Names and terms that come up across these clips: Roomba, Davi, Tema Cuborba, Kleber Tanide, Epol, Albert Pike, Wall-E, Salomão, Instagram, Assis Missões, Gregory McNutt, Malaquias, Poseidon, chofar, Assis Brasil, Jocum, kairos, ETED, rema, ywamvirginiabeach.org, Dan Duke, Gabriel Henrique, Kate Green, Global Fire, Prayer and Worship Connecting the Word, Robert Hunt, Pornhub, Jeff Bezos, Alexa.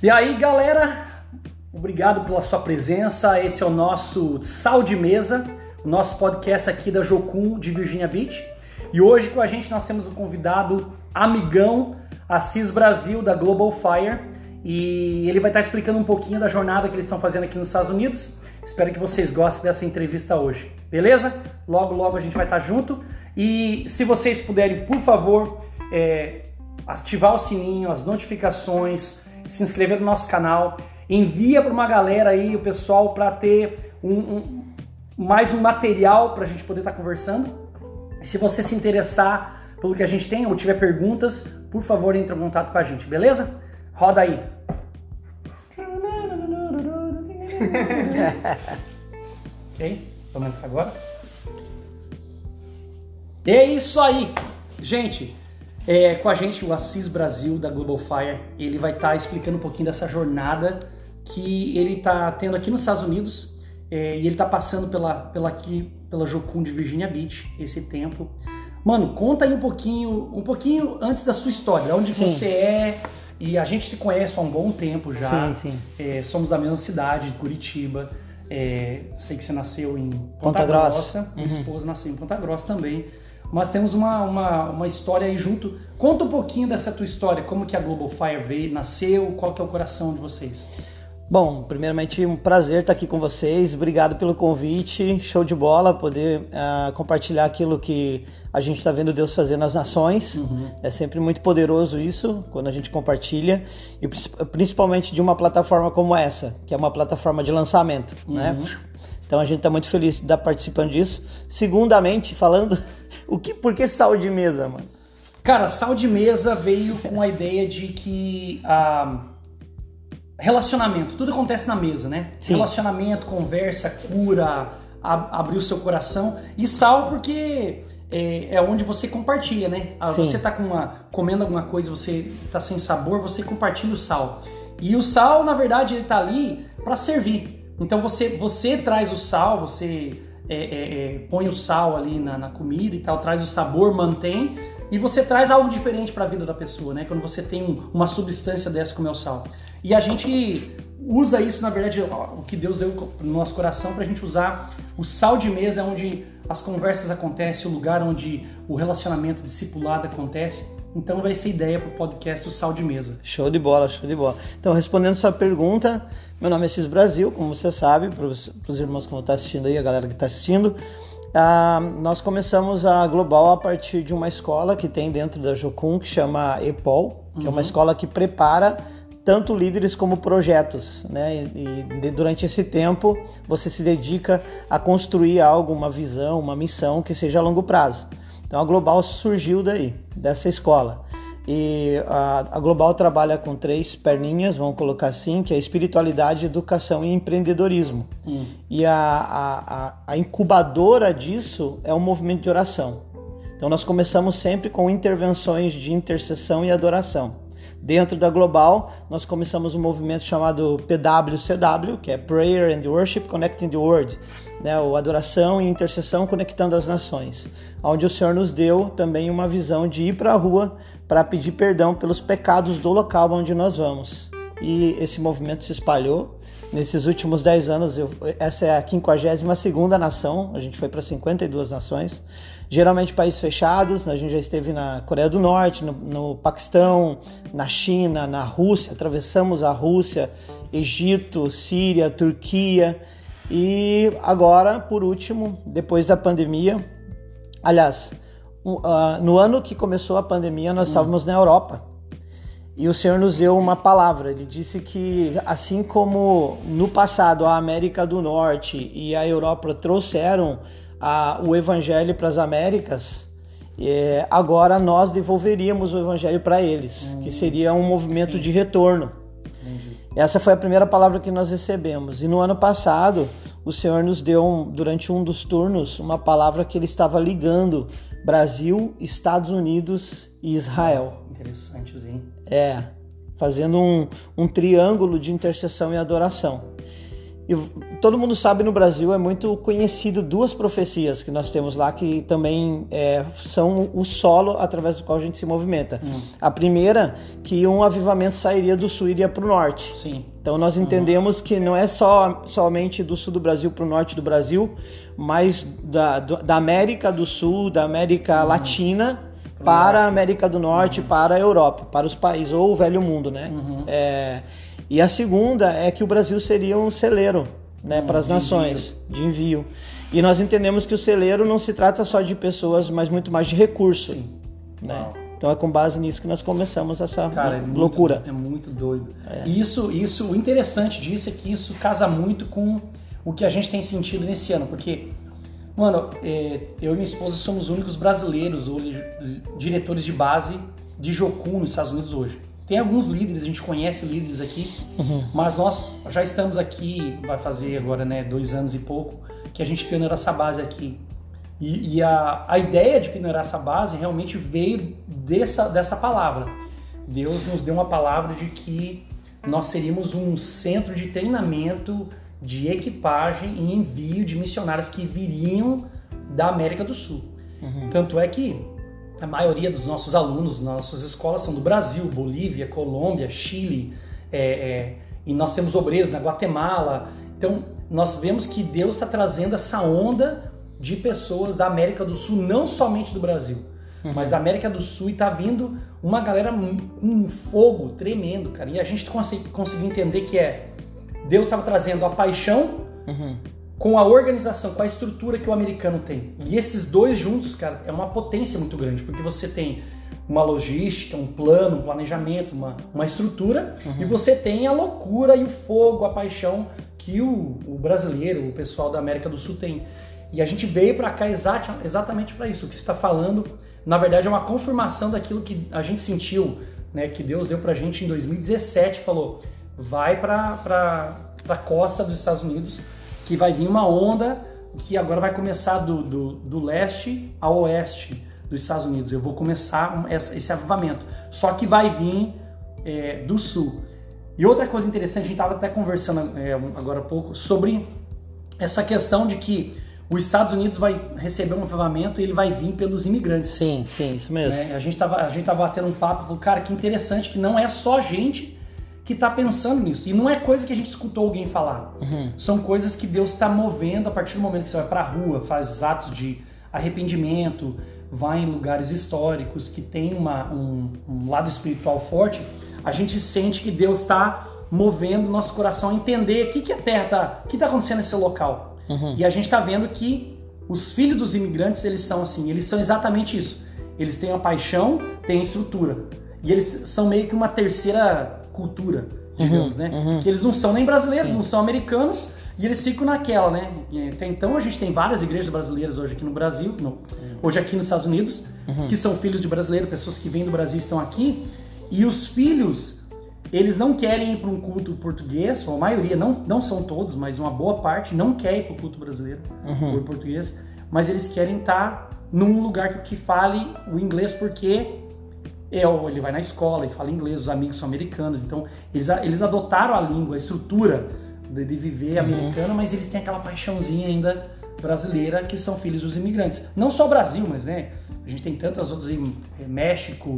E aí, galera, obrigado pela sua presença. Esse é o nosso Sal de Mesa, o nosso podcast aqui da Jocum de Virginia Beach. E hoje com a gente nós temos um convidado amigão, Assis Brasil, da Global Fire. E ele vai estar explicando um pouquinho da jornada que eles estão fazendo aqui nos Estados Unidos. Espero que vocês gostem dessa entrevista hoje, beleza? Logo, logo a gente vai estar junto. E se vocês puderem, por favor, ativar o sininho, as notificações, se inscrever no nosso canal, envia para uma galera aí, o pessoal, para ter mais um material para a gente poder estar conversando. E se você se interessar pelo que a gente tem ou tiver perguntas, por favor, entre em contato com a gente, beleza? Roda aí. Ok? Vamos agora. É isso aí, gente. Com a gente o Assis Brasil da Global Fire, ele vai estar explicando um pouquinho dessa jornada que ele está tendo aqui nos Estados Unidos, e ele está passando pela Jocum de Virginia Beach esse tempo. Mano, conta aí um pouquinho antes da sua história, onde sim. Você é, e a gente se conhece há um bom tempo já, sim. Somos da mesma cidade, Curitiba, sei que você nasceu em Ponta Grossa. Minha esposa nasceu em Ponta Grossa também. Mas temos uma história aí junto. Conta um pouquinho dessa tua história, como que a Global Fire veio, nasceu, qual que é o coração de vocês? Bom, primeiramente um prazer estar aqui com vocês, obrigado pelo convite, show de bola poder compartilhar aquilo que a gente está vendo Deus fazer nas nações. É sempre muito poderoso isso, quando a gente compartilha, e principalmente de uma plataforma como essa, que é uma plataforma de lançamento, né? Então a gente está muito feliz de estar participando disso. Segundamente, falando, por que sal de mesa, mano? Cara, sal de mesa veio com a ideia de que relacionamento, tudo acontece na mesa, né? Sim. Relacionamento, conversa, cura, abrir o seu coração. E sal porque é onde você compartilha, né? Sim. Você tá comendo alguma coisa, você tá sem sabor, você compartilha o sal. E o sal, na verdade, ele tá ali para servir. Então você traz o sal, você põe o sal ali na comida e tal, traz o sabor, mantém, e você traz algo diferente para a vida da pessoa, né? Quando você tem uma substância dessa como é o sal. E a gente usa isso, na verdade, o que Deus deu no nosso coração para a gente usar. O sal de mesa é onde as conversas acontecem, o lugar onde o relacionamento discipulado acontece. Então vai ser ideia para o podcast O Sal de Mesa. Show de bola, show de bola. Então, respondendo sua pergunta, meu nome é Assis Brasil, como você sabe, para os irmãos que vão estar assistindo aí, a galera que está assistindo. Nós começamos a Global a partir de uma escola que tem dentro da Jocum, que chama Epol, que é uma escola que prepara tanto líderes como projetos, né? E durante esse tempo você se dedica a construir algo, uma visão, uma missão que seja a longo prazo. Então a Global surgiu dessa escola. E a Global trabalha com 3 perninhas, vamos colocar assim, que é espiritualidade, educação e empreendedorismo. E a incubadora disso é um movimento de oração. Então nós começamos sempre com intervenções de intercessão e adoração. Dentro da Global, nós começamos um movimento chamado PWCW, que é Prayer and Worship Connecting the Word, né? Ou Adoração e Intercessão Conectando as Nações, onde o Senhor nos deu também uma visão de ir para a rua para pedir perdão pelos pecados do local onde nós vamos. E esse movimento se espalhou. Nesses últimos 10 anos, essa é a 52ª nação, a gente foi para 52 nações, geralmente países fechados, a gente já esteve na Coreia do Norte, no Paquistão, na China, na Rússia, atravessamos a Rússia, Egito, Síria, Turquia, e agora, por último, depois da pandemia, aliás, no ano que começou a pandemia, nós estávamos na Europa. E o Senhor nos deu uma palavra, ele disse que assim como no passado a América do Norte e a Europa trouxeram o Evangelho para as Américas, agora nós devolveríamos o Evangelho para eles, que seria um movimento de retorno. Essa foi a primeira palavra que nós recebemos. E no ano passado, o Senhor nos deu, durante um dos turnos, uma palavra que ele estava ligando Brasil, Estados Unidos e Israel. Interessantezinho. Fazendo um triângulo de intercessão e adoração. E todo mundo sabe, no Brasil é muito conhecido duas profecias que nós temos lá, que também são o solo através do qual a gente se movimenta. A primeira, que um avivamento sairia do sul e iria para o norte. Sim. Então nós entendemos que não é somente do sul do Brasil para o norte do Brasil, mas da América do Sul, da América Latina... para a América do Norte, para a Europa, para os países, ou o Velho Mundo, né? E a segunda é que o Brasil seria um celeiro, né, para as nações, de envio. E nós entendemos que o celeiro não se trata só de pessoas, mas muito mais de recurso. Sim. Né? Wow. Então é com base nisso que nós começamos essa loucura. É muito doido. Isso, o interessante disso é que isso casa muito com o que a gente tem sentido nesse ano, porque... Mano, eu e minha esposa somos os únicos brasileiros ou diretores de base de Jocum nos Estados Unidos hoje. Tem alguns líderes, a gente conhece líderes aqui, mas nós já estamos aqui, vai fazer agora, né, 2 anos e pouco, que a gente pioneirou essa base aqui. E a ideia de pioneirar essa base realmente veio dessa palavra. Deus nos deu uma palavra de que nós seríamos um centro de treinamento, de equipagem e envio de missionários que viriam da América do Sul. Tanto é que a maioria dos nossos alunos, nossas escolas são do Brasil, Bolívia, Colômbia, Chile, e nós temos obreiros na Guatemala. Então, nós vemos que Deus está trazendo essa onda de pessoas da América do Sul, não somente do Brasil, mas da América do Sul, e está vindo uma galera com um fogo tremendo, cara. E a gente conseguiu entender que Deus estava trazendo a paixão com a organização, com a estrutura que o americano tem. E esses dois juntos, cara, é uma potência muito grande, porque você tem uma logística, um plano, um planejamento, uma estrutura, e você tem a loucura e o fogo, a paixão que o brasileiro, o pessoal da América do Sul tem. E a gente veio para cá exatamente para isso. O que você está falando, na verdade, é uma confirmação daquilo que a gente sentiu, né, que Deus deu para a gente em 2017, falou... Vai para a costa dos Estados Unidos, que vai vir uma onda que agora vai começar do leste ao oeste dos Estados Unidos. Eu vou começar esse avivamento. Só que vai vir do sul. E outra coisa interessante, a gente estava até conversando agora há pouco sobre essa questão de que os Estados Unidos vai receber um avivamento e ele vai vir pelos imigrantes. Sim, sim, isso mesmo. Né? A gente tava batendo um papo, falou, cara, que interessante que não é só gente que está pensando nisso. E não é coisa que a gente escutou alguém falar. São coisas que Deus está movendo a partir do momento que você vai para a rua, faz atos de arrependimento, vai em lugares históricos que tem um lado espiritual forte. A gente sente que Deus está movendo o nosso coração a entender o que a terra está... O que está acontecendo nesse local. E a gente está vendo que os filhos dos imigrantes, eles são assim. Eles são exatamente isso. Eles têm a paixão, têm a estrutura. E eles são meio que uma terceira... cultura, digamos, né? Que eles não são nem brasileiros, não são americanos, e eles ficam naquela, né? Então a gente tem várias igrejas brasileiras hoje aqui no Brasil, hoje aqui nos Estados Unidos, que são filhos de brasileiro, pessoas que vêm do Brasil e estão aqui, e os filhos, eles não querem ir para um culto português, ou a maioria, não são todos, mas uma boa parte não quer ir para o culto brasileiro, ou português, mas eles querem estar num lugar que fale o inglês, porque... ele vai na escola e fala inglês, os amigos são americanos, então eles adotaram a língua, a estrutura de viver americana, mas eles têm aquela paixãozinha ainda brasileira, que são filhos dos imigrantes. Não só o Brasil, mas né, a gente tem tantas outras, México,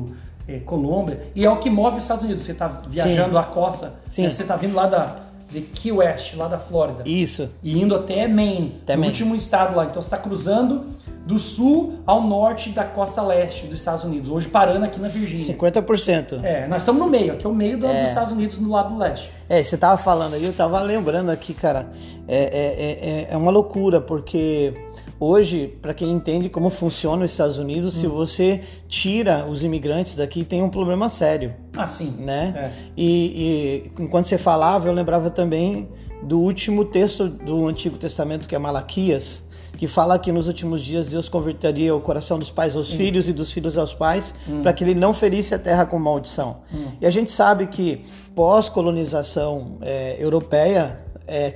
Colômbia, e é o que move os Estados Unidos. Você está viajando à costa, né, você está vindo lá de Key West, lá da Flórida, isso, e indo até Maine, o último estado lá, então você está cruzando do sul ao norte da costa leste dos Estados Unidos, hoje parando aqui na Virgínia. 50%. Nós estamos no meio, aqui é o meio dos Estados Unidos, no lado leste. Você estava falando aí, eu estava lembrando aqui, cara, é uma loucura, porque hoje, para quem entende como funciona os Estados Unidos, se você tira os imigrantes daqui, tem um problema sério. Ah, sim. Né? E enquanto você falava, eu lembrava também do último texto do Antigo Testamento, que é Malaquias, que fala que nos últimos dias Deus converteria o coração dos pais aos filhos e dos filhos aos pais, para que ele não ferisse a terra com maldição. E a gente sabe que pós-colonização europeia,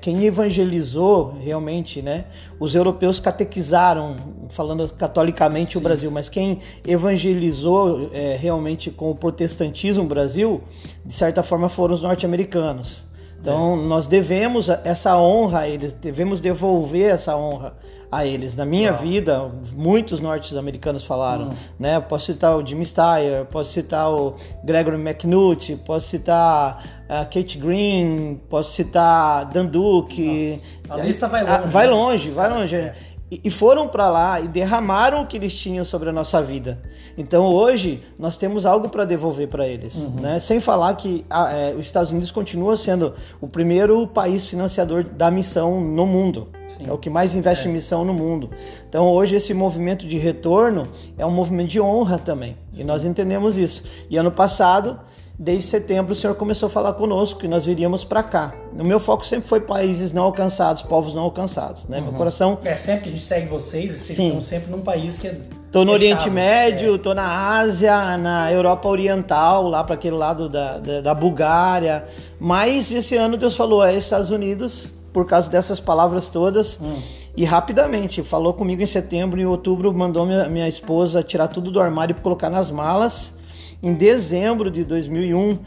quem evangelizou realmente, né? Os europeus catequizaram, falando catolicamente, o Brasil, mas quem evangelizou realmente com o protestantismo o Brasil, de certa forma foram os norte-americanos. Então, nós devemos essa honra a eles, devemos devolver essa honra a eles. Na minha vida, muitos norte-americanos falaram, né? Eu posso citar o Jimmy Steyer, posso citar o Gregory McNutt, posso citar a Kate Green, posso citar Dan Duke. A lista vai longe. Vai longe. É. E foram para lá e derramaram o que eles tinham sobre a nossa vida. Então hoje nós temos algo para devolver para eles, né? Sem falar que os Estados Unidos continua sendo o primeiro país financiador da missão no mundo. Sim. É o que mais investe em missão no mundo. Então hoje esse movimento de retorno é um movimento de honra também. Sim. E nós entendemos isso. E ano passado, desde setembro, o Senhor começou a falar conosco que nós viríamos para cá. O meu foco sempre foi países não alcançados, povos não alcançados, né? Meu coração... sempre que a gente segue vocês, vocês estão sempre num país que é... Estou no Oriente Médio, estou na Ásia, na Europa Oriental, lá para aquele lado da Bulgária. Mas esse ano Deus falou, Estados Unidos, por causa dessas palavras todas... E rapidamente, falou comigo em setembro, em outubro, mandou minha esposa tirar tudo do armário e colocar nas malas. Em dezembro de 2001,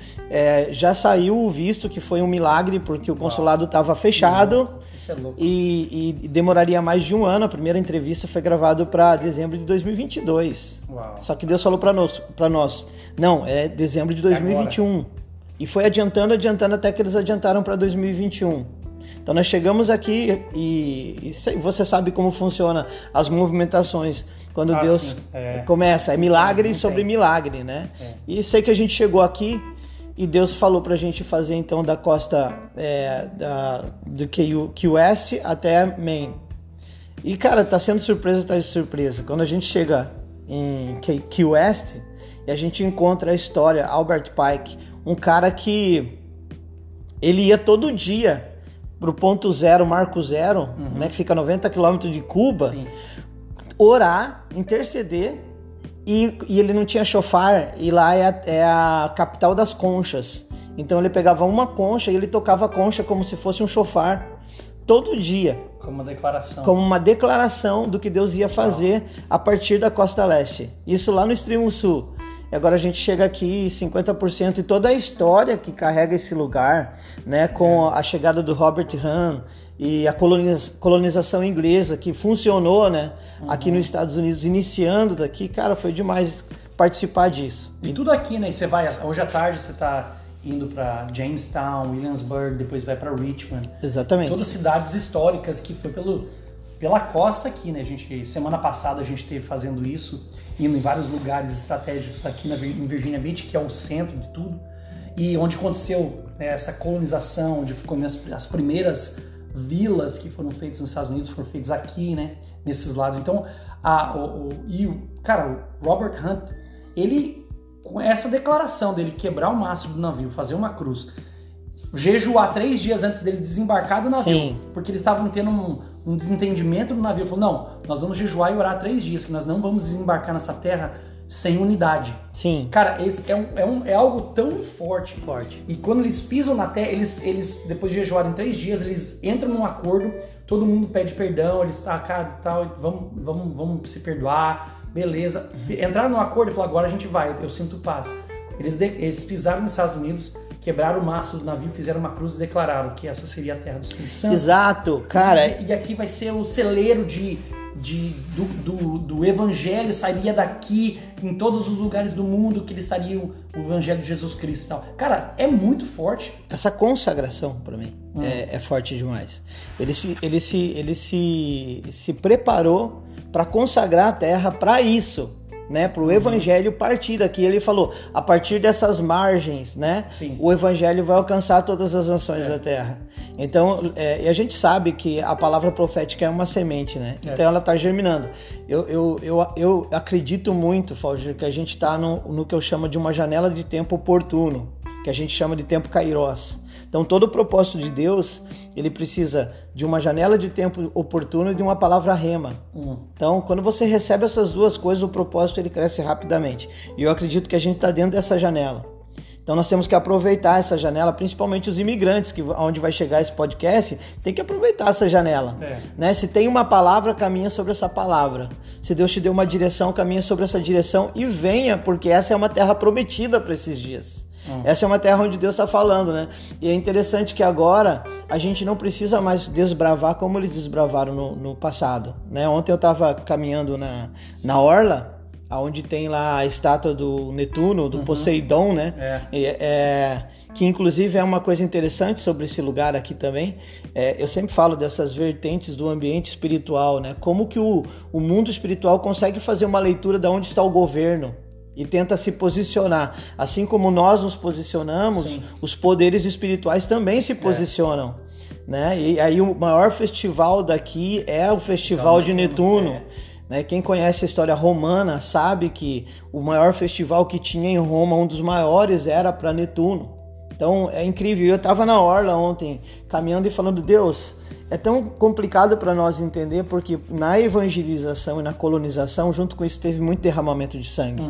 já saiu o visto, que foi um milagre, porque o consulado estava fechado. Isso é louco. E demoraria mais de um ano. A primeira entrevista foi gravada para dezembro de 2022. Uau. Só que Deus falou para nós, não, é dezembro de 2021. Agora. E foi adiantando, até que eles adiantaram para 2021. Então nós chegamos aqui e você sabe como funciona as movimentações quando Deus começa. É milagre sobre milagre, né? É. E sei que a gente chegou aqui e Deus falou pra gente fazer então da costa do Key West até Maine. E cara, tá sendo surpresa atrás de surpresa. Quando a gente chega em Key West e a gente encontra a história Albert Pike, um cara que ele ia todo dia pro ponto zero, marco zero, né, que fica a 90 quilômetros de Cuba, orar, interceder, e ele não tinha chofar, e lá é a capital das conchas. Então ele pegava uma concha e ele tocava a concha como se fosse um chofar, todo dia. Como uma declaração do que Deus ia fazer a partir da costa leste. Isso lá no extremo sul. E agora a gente chega aqui, 50%, e toda a história que carrega esse lugar, né, com a chegada do Robert Hunt e a colonização inglesa, que funcionou, né, aqui nos Estados Unidos, iniciando daqui, cara, foi demais participar disso. E tudo aqui, né, você vai, hoje à tarde você está indo para Jamestown, Williamsburg, depois vai para Richmond. Exatamente. Todas as cidades históricas que foi pela costa aqui, né, gente, semana passada a gente esteve fazendo isso, indo em vários lugares estratégicos aqui em Virginia Beach, que é o centro de tudo, e onde aconteceu, né, essa colonização, onde ficou as primeiras vilas que foram feitas nos Estados Unidos, foram feitas aqui, né, nesses lados. Então, o Robert Hunt, ele, com essa declaração dele quebrar o mastro do navio, fazer uma cruz, jejuar 3 dias antes dele desembarcar do navio, porque eles estavam tendo um desentendimento no navio. Falou, não, nós vamos jejuar e orar 3 dias, que nós não vamos desembarcar nessa terra sem unidade. Sim. Cara, esse é algo tão forte. E quando eles pisam na terra, eles depois de jejuarem 3 dias, eles entram num acordo, todo mundo pede perdão, eles vamos se perdoar, beleza. Entraram num acordo e falaram, agora a gente vai, eu sinto paz. Eles pisaram nos Estados Unidos, quebraram o mastro do navio, fizeram uma cruz e declararam que essa seria a terra do Espírito Santo. Exato, cara. E aqui vai ser o celeiro do evangelho, sairia daqui em todos os lugares do mundo que ele estaria o evangelho de Jesus Cristo e tal. Cara, é muito forte. Essa consagração, para mim, é forte demais. Ele se preparou para consagrar a terra para isso. Né, para o evangelho partir daqui. Ele falou, a partir dessas margens, né, o evangelho vai alcançar todas as nações da terra. Então, e a gente sabe que a palavra profética é uma semente, né? Então ela está germinando. Eu acredito muito, Fausto, que a gente está no que eu chamo de uma janela de tempo oportuno, que a gente chama de tempo kairos. Então todo o propósito de Deus, ele precisa de uma janela de tempo oportuna e de uma palavra rema. Então quando você recebe essas duas coisas, o propósito ele cresce rapidamente. E eu acredito que a gente está dentro dessa janela. Então nós temos que aproveitar essa janela, principalmente os imigrantes, que onde vai chegar esse podcast, tem que aproveitar essa janela. Né? Se tem uma palavra, caminha sobre essa palavra. Se Deus te deu uma direção, caminha sobre essa direção e venha, porque essa é uma terra prometida para esses dias. Essa é uma terra onde Deus está falando, né? E é interessante que agora a gente não precisa mais desbravar como eles desbravaram no passado, né? Ontem eu estava caminhando na orla, onde tem lá a estátua do Netuno, do Poseidon, né? Que inclusive é uma coisa interessante sobre esse lugar aqui também. Eu sempre falo dessas vertentes do ambiente espiritual, né? Como que o mundo espiritual consegue fazer uma leitura de onde está o governo e tenta se posicionar. Assim como nós nos posicionamos, sim, os poderes espirituais também se posicionam. Né? E aí o maior festival daqui é o Festival de Netuno. Quem conhece a história romana sabe que o maior festival que tinha em Roma, um dos maiores, era para Netuno. Então é incrível. Eu estava na orla ontem, caminhando e falando, Deus, é tão complicado para nós entender, porque na evangelização e na colonização, junto com isso, teve muito derramamento de sangue.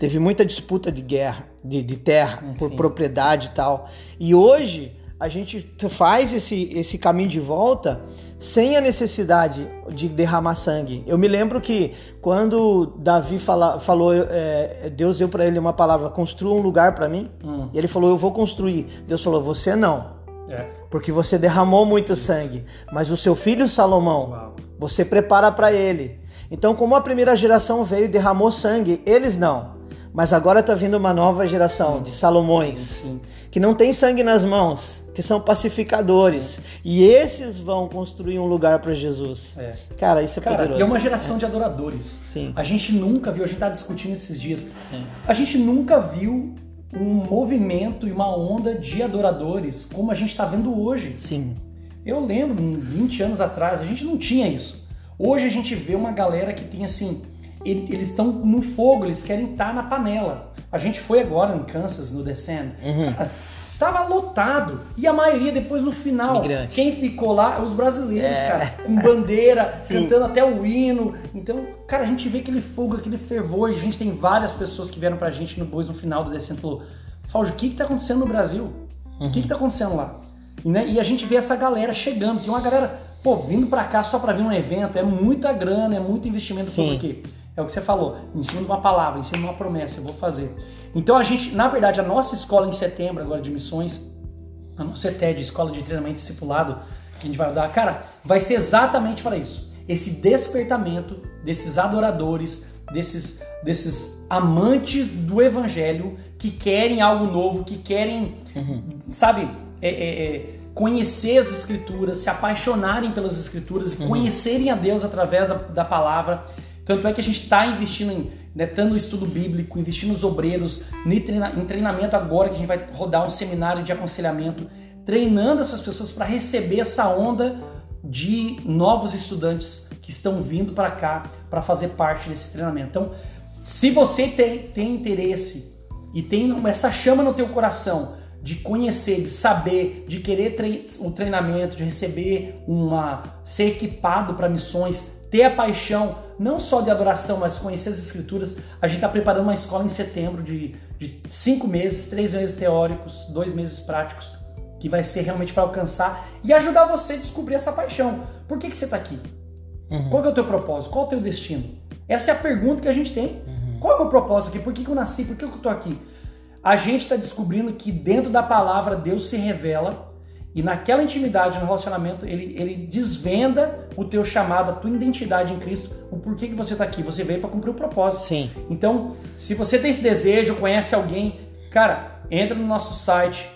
Teve muita disputa de guerra, de terra, por propriedade e tal. E hoje a gente faz esse caminho de volta sem a necessidade de derramar sangue. Eu me lembro que quando Davi falou, Deus deu para ele uma palavra, construa um lugar para mim, e ele falou, eu vou construir. Deus falou, você não, porque você derramou muito sangue, mas o seu filho Salomão, você prepara para ele. Então, como a primeira geração veio e derramou sangue, eles não. Mas agora está vindo uma nova geração de Salomões, que não tem sangue nas mãos, que são pacificadores. E esses vão construir um lugar para Jesus. Cara, isso é poderoso. É uma geração de adoradores. A gente nunca viu, a gente está discutindo esses dias, a gente nunca viu um movimento e uma onda de adoradores como a gente está vendo hoje. Eu lembro, 20 anos atrás, a gente não tinha isso. Hoje a gente vê uma galera que tem assim... Eles estão no fogo, eles querem estar na panela. A gente foi agora no Kansas, no The Sand. Tava lotado. E a maioria, depois no final, migrante. Quem ficou lá, os brasileiros, cara. Com bandeira, cantando até o hino. Então, cara, a gente vê aquele fogo, aquele fervor. E a gente tem várias pessoas que vieram pra gente depois no final do The Sand e falou, Fábio, o que tá acontecendo no Brasil? O que tá acontecendo lá? E a gente vê essa galera chegando. Tem uma galera, vindo pra cá só pra vir um evento. É muita grana, é muito investimento sobre aqui. É o que você falou, em cima de uma palavra, em cima de uma promessa, eu vou fazer. Então a gente, na verdade, a nossa escola em setembro agora de missões, a nossa ETED, Escola de Treinamento Discipulado, que a gente vai dar, cara, vai ser exatamente para isso. Esse despertamento desses adoradores, desses amantes do evangelho que querem algo novo, que querem, sabe, conhecer as escrituras, se apaixonarem pelas escrituras, conhecerem a Deus através da palavra. Tanto é que a gente está investindo em tanto estudo bíblico, investindo nos obreiros, em treinamento agora, que a gente vai rodar um seminário de aconselhamento, treinando essas pessoas para receber essa onda de novos estudantes que estão vindo para cá para fazer parte desse treinamento. Então, se você tem interesse e tem essa chama no teu coração de conhecer, de saber, de querer um treinamento, de receber ser equipado para missões, ter a paixão, não só de adoração, mas conhecer as escrituras. A gente está preparando uma escola em setembro de 5 meses, 3 meses teóricos, 2 meses práticos, que vai ser realmente para alcançar e ajudar você a descobrir essa paixão. Por que você está aqui? Qual que é o teu propósito? Qual é o teu destino? Essa é a pergunta que a gente tem. Qual é o meu propósito aqui? Por que eu nasci? Por que eu estou aqui? A gente está descobrindo que dentro da palavra Deus se revela. E naquela intimidade, no relacionamento, ele desvenda o teu chamado, a tua identidade em Cristo, o porquê que você está aqui. Você veio para cumprir o propósito. Então, se você tem esse desejo, conhece alguém, cara, entra no nosso site,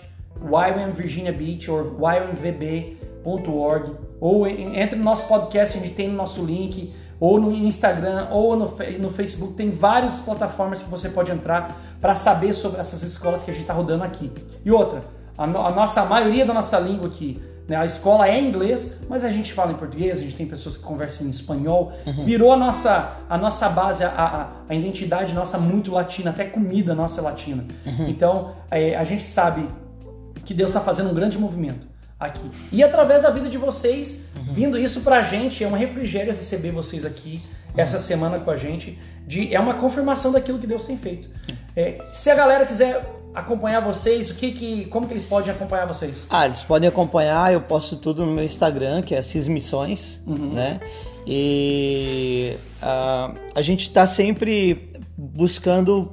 ywamvirginiabeach.org, ou entra no nosso podcast, a gente tem no nosso link, ou no Instagram, ou no Facebook, tem várias plataformas que você pode entrar para saber sobre essas escolas que a gente está rodando aqui. E outra... A maioria da nossa língua aqui, a escola é em inglês, mas a gente fala em português, a gente tem pessoas que conversam em espanhol. Virou a nossa base, a identidade nossa muito latina, até comida nossa é latina. Então, a gente sabe que Deus está fazendo um grande movimento aqui. E através da vida de vocês, vindo isso pra gente, é um refrigério receber vocês aqui, essa semana com a gente. É uma confirmação daquilo que Deus tem feito. Se a galera quiser... acompanhar vocês, como que eles podem acompanhar vocês? Eles podem acompanhar, eu posto tudo no meu Instagram, que é Assis Missões, né? E a gente está sempre buscando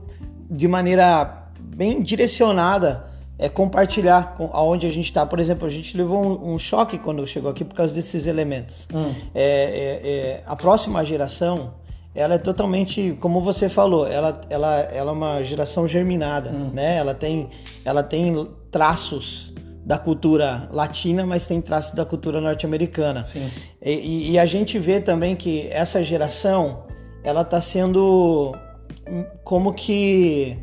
de maneira bem direcionada compartilhar com aonde a gente está. Por exemplo, a gente levou um choque quando chegou aqui por causa desses elementos. A próxima geração, ela é totalmente, como você falou, ela é uma geração germinada, né? Ela tem traços da cultura latina, mas tem traços da cultura norte-americana. Sim. E a gente vê também que essa geração, ela está sendo como que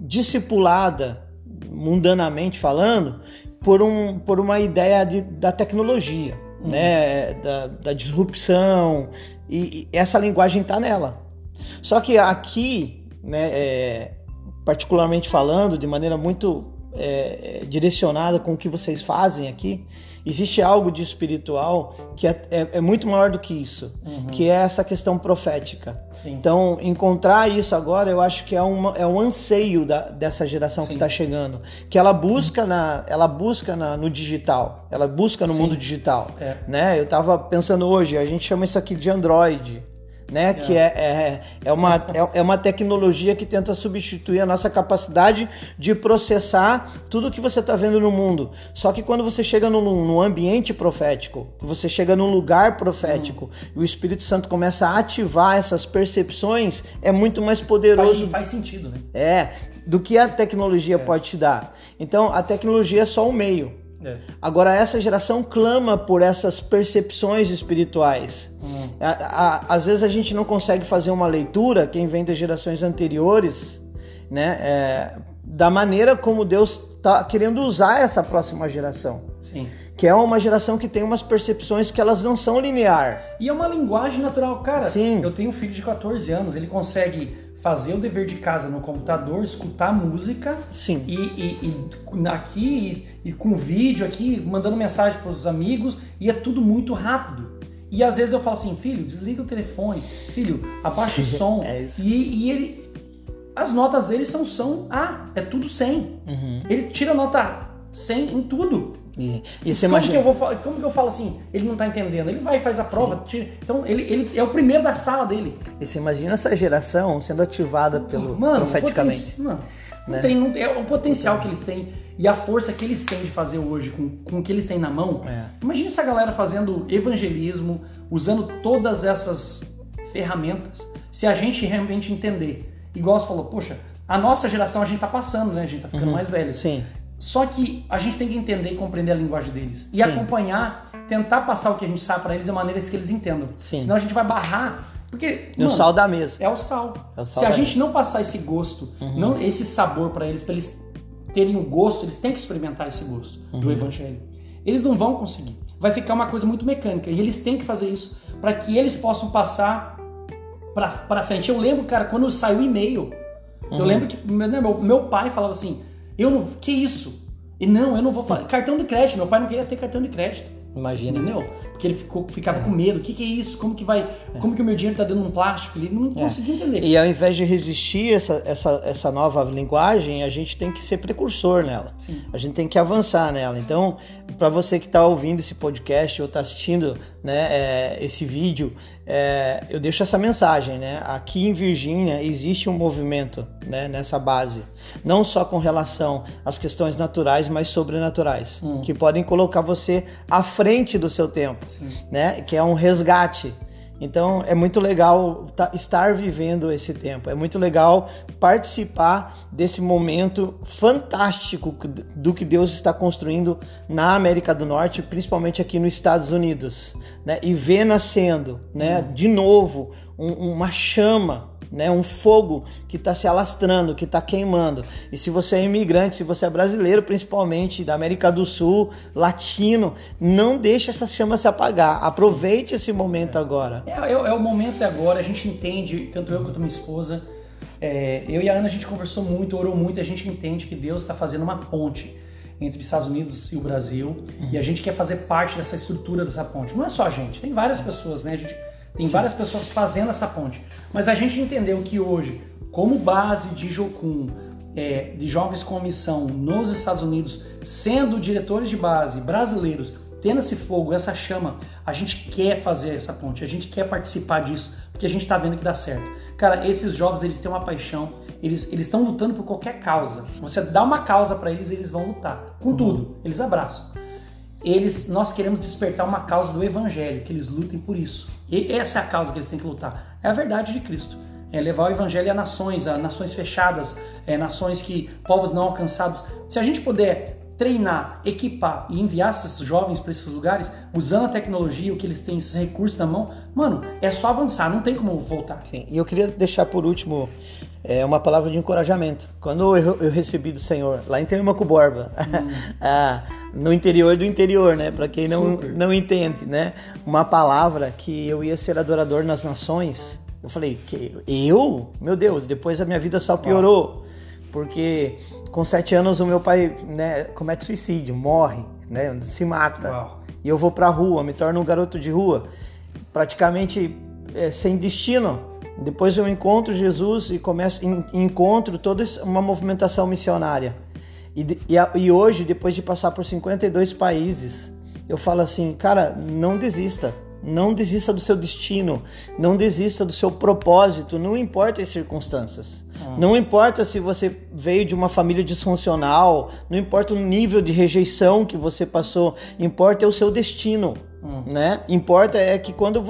discipulada, mundanamente falando, por uma ideia da tecnologia, né? Da disrupção, e essa linguagem está nela. Só que aqui, né, particularmente falando, de maneira muito direcionada com o que vocês fazem aqui, existe algo de espiritual que é muito maior do que isso, que é essa questão profética. Sim. Então, encontrar isso agora, eu acho que é um anseio dessa geração. Sim. Que está chegando, que ela busca, no digital, ela busca no Sim. mundo digital. É. Né? Eu estava pensando hoje, a gente chama isso aqui de Android, né? É. Que é uma tecnologia que tenta substituir a nossa capacidade de processar tudo que você está vendo no mundo. Só que quando você chega num ambiente profético, você chega num lugar profético, e o Espírito Santo começa a ativar essas percepções, é muito mais poderoso. Faz sentido, né? Do que a tecnologia pode te dar. Então, a tecnologia é só o meio. É. Agora, essa geração clama por essas percepções espirituais. Às vezes a gente não consegue fazer uma leitura, quem vem das gerações anteriores, né, da maneira como Deus está querendo usar essa próxima geração. Sim. Que é uma geração que tem umas percepções que elas não são linear. E é uma linguagem natural. Cara, Sim. eu tenho um filho de 14 anos, ele consegue fazer o dever de casa no computador, escutar música. Sim. E aqui, e com vídeo aqui, mandando mensagem para os amigos, e é tudo muito rápido. E às vezes eu falo assim, filho, desliga o telefone, filho, abaixa o som. E ele, as notas dele são A, é tudo 100. Ele tira nota 100 em tudo. E você imagina... como que eu falo assim? Ele não está entendendo. Ele vai e faz a prova. Tira. Então, ele é o primeiro da sala dele. E você imagina essa geração sendo ativada pelo profeticamente. É o potencial que eles têm e a força que eles têm de fazer hoje com o que eles têm na mão. É. Imagina essa galera fazendo evangelismo, usando todas essas ferramentas. Se a gente realmente entender. Igual você falou, poxa, a nossa geração a gente está passando, né? A gente está ficando mais velho. Sim. Só que a gente tem que entender e compreender a linguagem deles. E Sim. acompanhar, tentar passar o que a gente sabe para eles de maneiras que eles entendam. Sim. Senão a gente vai barrar. Porque, o sal da mesa. É o sal. Se a gente não passar esse gosto, não esse sabor para eles terem o gosto, eles têm que experimentar esse gosto do evangelho. Eles não vão conseguir. Vai ficar uma coisa muito mecânica. E eles têm que fazer isso para que eles possam passar para frente. Eu lembro, cara, quando saiu o e-mail, eu lembro que meu pai falava assim... Eu não... Que isso? E não, eu não vou falar. Cartão de crédito. Meu pai não queria ter cartão de crédito. Imagina. Entendeu? Porque ele ficava com medo. O que é isso? Como que vai... Como que o meu dinheiro tá dando um plástico? Ele não conseguia entender. E ao invés de resistir essa nova linguagem, a gente tem que ser precursor nela. Sim. A gente tem que avançar nela. Então, para você que tá ouvindo esse podcast ou tá assistindo, né, esse vídeo, eu deixo essa mensagem, né? Aqui em Virgínia existe um movimento, né, nessa base. Não só com relação às questões naturais, mas sobrenaturais. Que podem colocar você à frente do seu tempo, né? Que é um resgate. Então é muito legal estar vivendo esse tempo, é muito legal participar desse momento fantástico do que Deus está construindo na América do Norte, principalmente aqui nos Estados Unidos, né? E ver nascendo, né? De novo uma chama, né? Um fogo que está se alastrando, que está queimando. E se você é imigrante, se você é brasileiro, principalmente da América do Sul, latino, não deixe essa chama se apagar. Aproveite esse momento agora. É o momento agora. A gente entende, tanto eu quanto a minha esposa, eu e a Ana, a gente conversou muito, orou muito. A gente entende que Deus está fazendo uma ponte entre os Estados Unidos e o Brasil, e a gente quer fazer parte dessa estrutura dessa ponte. Não é só a gente, tem várias pessoas, né? Tem várias pessoas fazendo essa ponte. Mas a gente entendeu que hoje, como base de Jocum, de jovens com missão nos Estados Unidos, sendo diretores de base brasileiros, tendo esse fogo, essa chama, a gente quer fazer essa ponte, a gente quer participar disso, porque a gente está vendo que dá certo. Cara, esses jovens, eles têm uma paixão, Eles estão lutando por qualquer causa. Você dá uma causa para eles, eles vão lutar. Contudo, eles abraçam. Nós queremos despertar uma causa do Evangelho, que eles lutem por isso. E essa é a causa que eles têm que lutar. É a verdade de Cristo. É levar o Evangelho a nações fechadas, nações que povos não alcançados. Se a gente puder treinar, equipar e enviar esses jovens para esses lugares, usando a tecnologia, o que eles têm, esses recursos na mão, mano, é só avançar, não tem como voltar. Sim, e eu queria deixar por último uma palavra de encorajamento. Quando eu recebi do Senhor, lá em Tema Cuborba, no interior do interior, né? Para quem não entende, né? Uma palavra que eu ia ser adorador nas nações, eu falei, que eu? Meu Deus, depois a minha vida só piorou. Porque com 7 anos o meu pai, né, comete suicídio, morre, né, se mata. Uau. E eu vou pra rua, me torno um garoto de rua, praticamente sem destino. Depois eu encontro Jesus e começo, encontro toda uma movimentação missionária. E hoje, depois de passar por 52 países, eu falo assim, cara, não desista. Não desista do seu destino, não desista do seu propósito, não importa as circunstâncias. Não importa se você veio de uma família disfuncional, não importa o nível de rejeição que você passou, importa é o seu destino. Né? Importa é que quando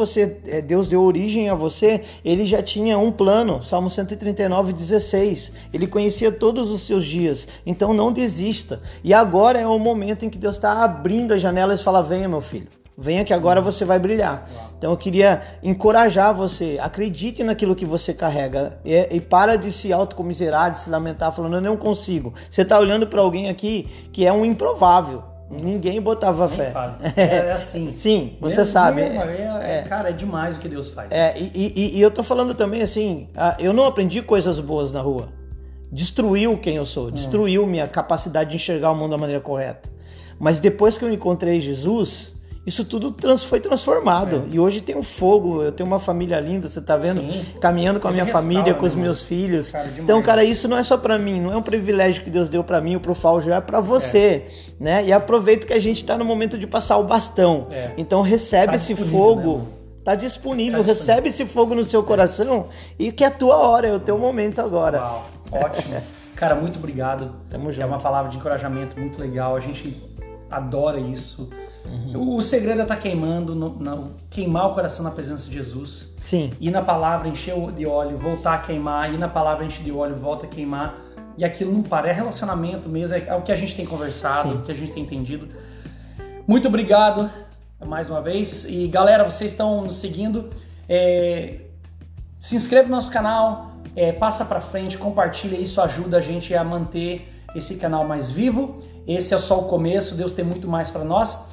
Deus deu origem a você, ele já tinha um plano. Salmo 139:16. Ele conhecia todos os seus dias. Então não desista. E agora é o momento em que Deus está abrindo as janelas e fala, venha, meu filho. Venha que agora você vai brilhar. Então eu queria encorajar você, acredite naquilo que você carrega e para de se autocomiserar, de se lamentar, falando, eu não consigo. Você está olhando para alguém aqui que é um improvável, ninguém botava fé. É assim. Sim, você mesmo, sabe. Mesmo, cara, é demais o que Deus faz. E eu tô falando também assim, eu não aprendi coisas boas na rua. Destruiu quem eu sou, destruiu minha capacidade de enxergar o mundo da maneira correta. Mas depois que eu encontrei Jesus... Isso tudo foi transformado. E hoje tem um fogo, eu tenho uma família linda, você tá vendo? Sim. Caminhando com a minha família, com os meus filhos. Cara, então, cara, isso não é só para mim, não é um privilégio que Deus deu para mim ou pro Faujo, é para você, né? E aproveita que a gente tá no momento de passar o bastão. Então, recebe esse fogo. Tá disponível, recebe esse fogo no seu coração e que é a tua hora, é o teu momento agora. Uau, ótimo. Cara, muito obrigado. Tamo junto. É uma palavra de encorajamento muito legal, a gente adora isso. O segredo é estar queimando, queimar o coração na presença de Jesus. Sim. Ir na palavra, encher de óleo, voltar a queimar. Ir na palavra, encher de óleo, volta a queimar. E aquilo não para. É relacionamento mesmo, é o que a gente tem conversado, o que a gente tem entendido. Muito obrigado mais uma vez. E galera, vocês estão nos seguindo. Se inscreva no nosso canal, passa pra frente, compartilha. Isso ajuda a gente a manter esse canal mais vivo. Esse é só o começo, Deus tem muito mais para nós.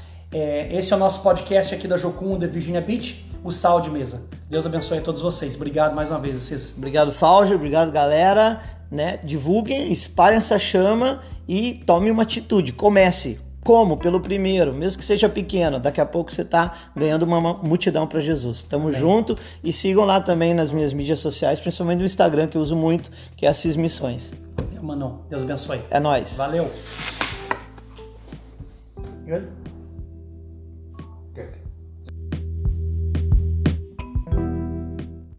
Esse é o nosso podcast aqui da Jocum, da Virginia Beach, o Sal de Mesa. Deus abençoe a todos vocês. Obrigado mais uma vez, vocês. Obrigado, Faujo. Obrigado, galera. Né? Divulguem, espalhem essa chama e tomem uma atitude. Comece. Como? Pelo primeiro, mesmo que seja pequeno. Daqui a pouco você está ganhando uma multidão para Jesus. Tamo junto e sigam lá também nas minhas mídias sociais, principalmente no Instagram, que eu uso muito, que é Assis Missões. Mano, Deus abençoe. É nóis. Valeu. Good.